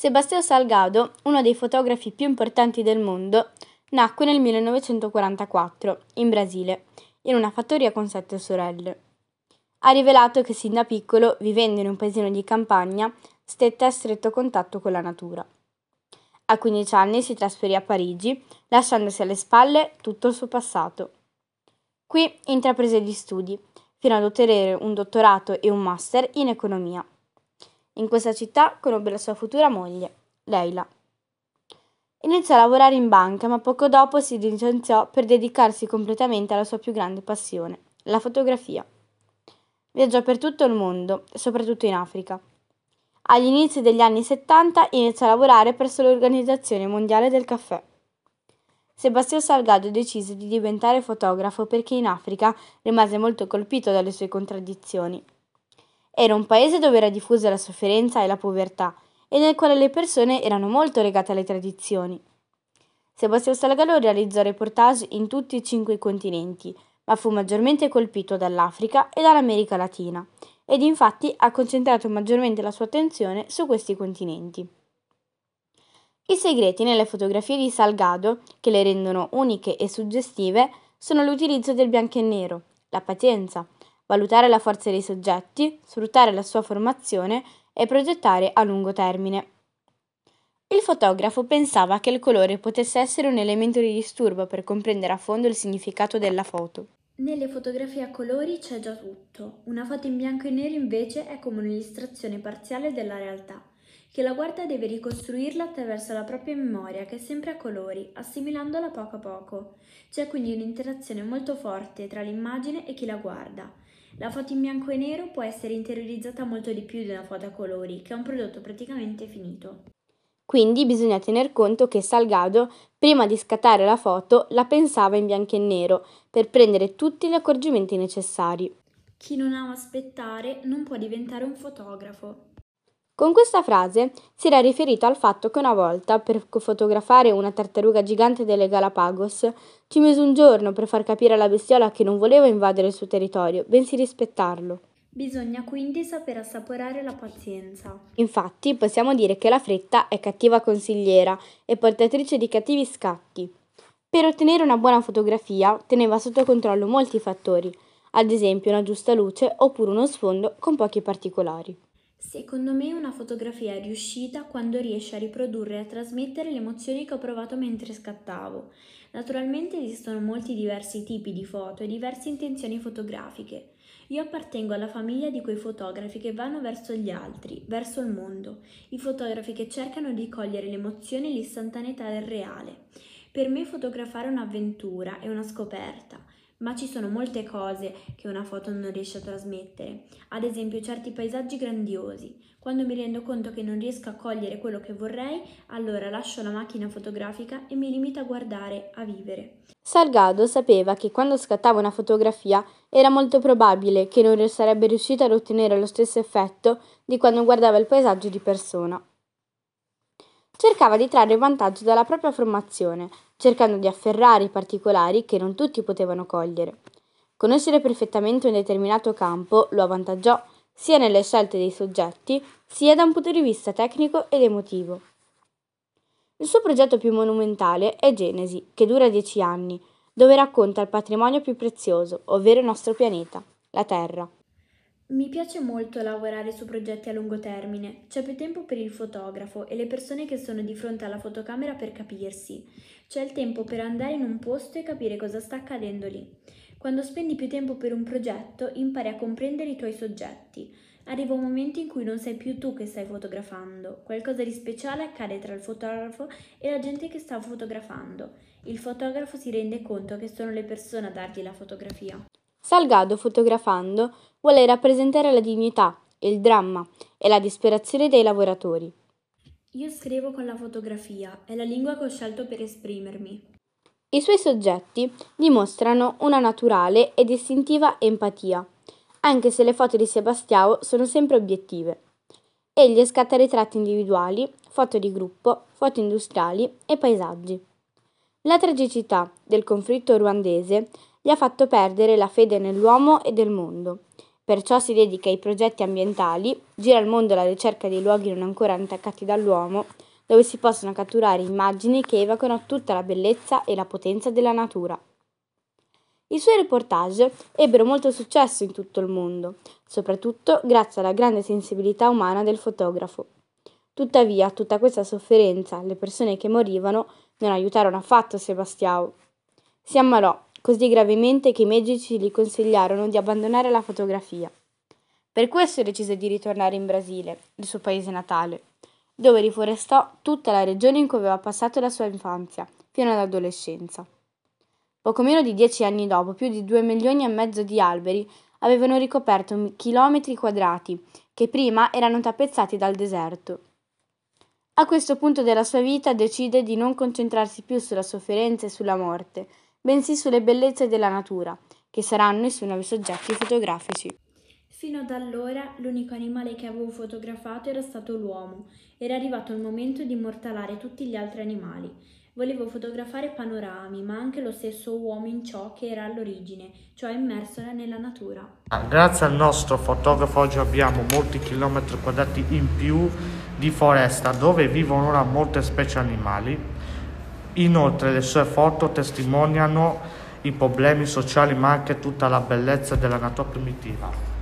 Sebastião Salgado, uno dei fotografi più importanti del mondo, nacque nel 1944, in Brasile, in una fattoria con 7 sorelle. Ha rivelato che sin da piccolo, vivendo in un paesino di campagna, stette a stretto contatto con la natura. A 15 anni si trasferì a Parigi, lasciandosi alle spalle tutto il suo passato. Qui intraprese gli studi, fino ad ottenere un dottorato e un master in economia. In questa città conobbe la sua futura moglie, Leila. Iniziò a lavorare in banca, ma poco dopo si licenziò per dedicarsi completamente alla sua più grande passione, la fotografia. Viaggiò per tutto il mondo, soprattutto in Africa. Agli inizi degli anni 70 iniziò a lavorare presso l'Organizzazione Mondiale del Caffè. Sebastião Salgado decise di diventare fotografo perché in Africa rimase molto colpito dalle sue contraddizioni. Era un paese dove era diffusa la sofferenza e la povertà e nel quale le persone erano molto legate alle tradizioni. Sebastião Salgado realizzò reportage in tutti e 5 i continenti, ma fu maggiormente colpito dall'Africa e dall'America Latina ed infatti ha concentrato maggiormente la sua attenzione su questi continenti. I segreti nelle fotografie di Salgado, che le rendono uniche e suggestive, sono l'utilizzo del bianco e nero, la pazienza, valutare la forza dei soggetti, sfruttare la sua formazione e progettare a lungo termine. Il fotografo pensava che il colore potesse essere un elemento di disturbo per comprendere a fondo il significato della foto. Nelle fotografie a colori c'è già tutto. Una foto in bianco e nero invece è come un'illustrazione parziale della realtà. Chi la guarda deve ricostruirla attraverso la propria memoria, che è sempre a colori, assimilandola poco a poco. C'è quindi un'interazione molto forte tra l'immagine e chi la guarda. La foto in bianco e nero può essere interiorizzata molto di più di una foto a colori, che è un prodotto praticamente finito. Quindi bisogna tener conto che Salgado, prima di scattare la foto, la pensava in bianco e nero, per prendere tutti gli accorgimenti necessari. Chi non ama aspettare non può diventare un fotografo. Con questa frase si era riferito al fatto che una volta, per fotografare una tartaruga gigante delle Galapagos, ci mise un giorno per far capire alla bestiola che non voleva invadere il suo territorio, bensì rispettarlo. Bisogna quindi saper assaporare la pazienza. Infatti, possiamo dire che la fretta è cattiva consigliera e portatrice di cattivi scatti. Per ottenere una buona fotografia teneva sotto controllo molti fattori, ad esempio una giusta luce oppure uno sfondo con pochi particolari. Secondo me una fotografia è riuscita quando riesce a riprodurre e a trasmettere le emozioni che ho provato mentre scattavo. Naturalmente esistono molti diversi tipi di foto e diverse intenzioni fotografiche. Io appartengo alla famiglia di quei fotografi che vanno verso gli altri, verso il mondo, i fotografi che cercano di cogliere l'emozione e l'istantaneità del reale. Per me fotografare è un'avventura, è una scoperta. Ma ci sono molte cose che una foto non riesce a trasmettere, ad esempio certi paesaggi grandiosi. Quando mi rendo conto che non riesco a cogliere quello che vorrei, allora lascio la macchina fotografica e mi limito a guardare, a vivere. Salgado sapeva che quando scattava una fotografia era molto probabile che non sarebbe riuscito ad ottenere lo stesso effetto di quando guardava il paesaggio di persona. Cercava di trarre vantaggio dalla propria formazione, cercando di afferrare i particolari che non tutti potevano cogliere. Conoscere perfettamente un determinato campo lo avvantaggiò sia nelle scelte dei soggetti, sia da un punto di vista tecnico ed emotivo. Il suo progetto più monumentale è Genesi, che dura 10 anni, dove racconta il patrimonio più prezioso, ovvero il nostro pianeta, la Terra. Mi piace molto lavorare su progetti a lungo termine, c'è più tempo per il fotografo e le persone che sono di fronte alla fotocamera per capirsi, c'è il tempo per andare in un posto e capire cosa sta accadendo lì. Quando spendi più tempo per un progetto impari a comprendere i tuoi soggetti, arriva un momento in cui non sei più tu che stai fotografando, qualcosa di speciale accade tra il fotografo e la gente che sta fotografando, il fotografo si rende conto che sono le persone a dargli la fotografia. Salgado, fotografando, vuole rappresentare la dignità, il dramma e la disperazione dei lavoratori. Io scrivo con la fotografia, è la lingua che ho scelto per esprimermi. I suoi soggetti dimostrano una naturale e distintiva empatia, anche se le foto di Sebastião sono sempre obiettive. Egli scatta ritratti individuali, foto di gruppo, foto industriali e paesaggi. La tragicità del conflitto ruandese gli ha fatto perdere la fede nell'uomo e del mondo Perciò si dedica ai progetti ambientali, gira il mondo alla ricerca dei luoghi non ancora intaccati dall'uomo, dove si possono catturare immagini che evocano tutta la bellezza e la potenza della natura. I suoi reportage ebbero molto successo in tutto il mondo, soprattutto grazie alla grande sensibilità umana del fotografo. Tuttavia, tutta questa sofferenza, le persone che morivano, non aiutarono affatto Sebastião. Si ammalò così gravemente che i medici gli consigliarono di abbandonare la fotografia. Per questo decise di ritornare in Brasile, il suo paese natale, dove riforestò tutta la regione in cui aveva passato la sua infanzia, fino all'adolescenza. Poco meno di 10 anni dopo, più di 2,5 milioni di alberi avevano ricoperto chilometri quadrati, che prima erano tappezzati dal deserto. A questo punto della sua vita decide di non concentrarsi più sulla sofferenza e sulla morte, bensì sulle bellezze della natura, che saranno i suoi nuovi soggetti fotografici. Fino ad allora l'unico animale che avevo fotografato era stato l'uomo. Era arrivato il momento di immortalare tutti gli altri animali. Volevo fotografare panorami, ma anche lo stesso uomo in ciò che era all'origine, cioè immerso nella natura. Grazie al nostro fotografo oggi abbiamo molti chilometri quadrati in più di foresta, dove vivono ora molte specie animali. Inoltre le sue foto testimoniano i problemi sociali ma anche tutta la bellezza della natura primitiva.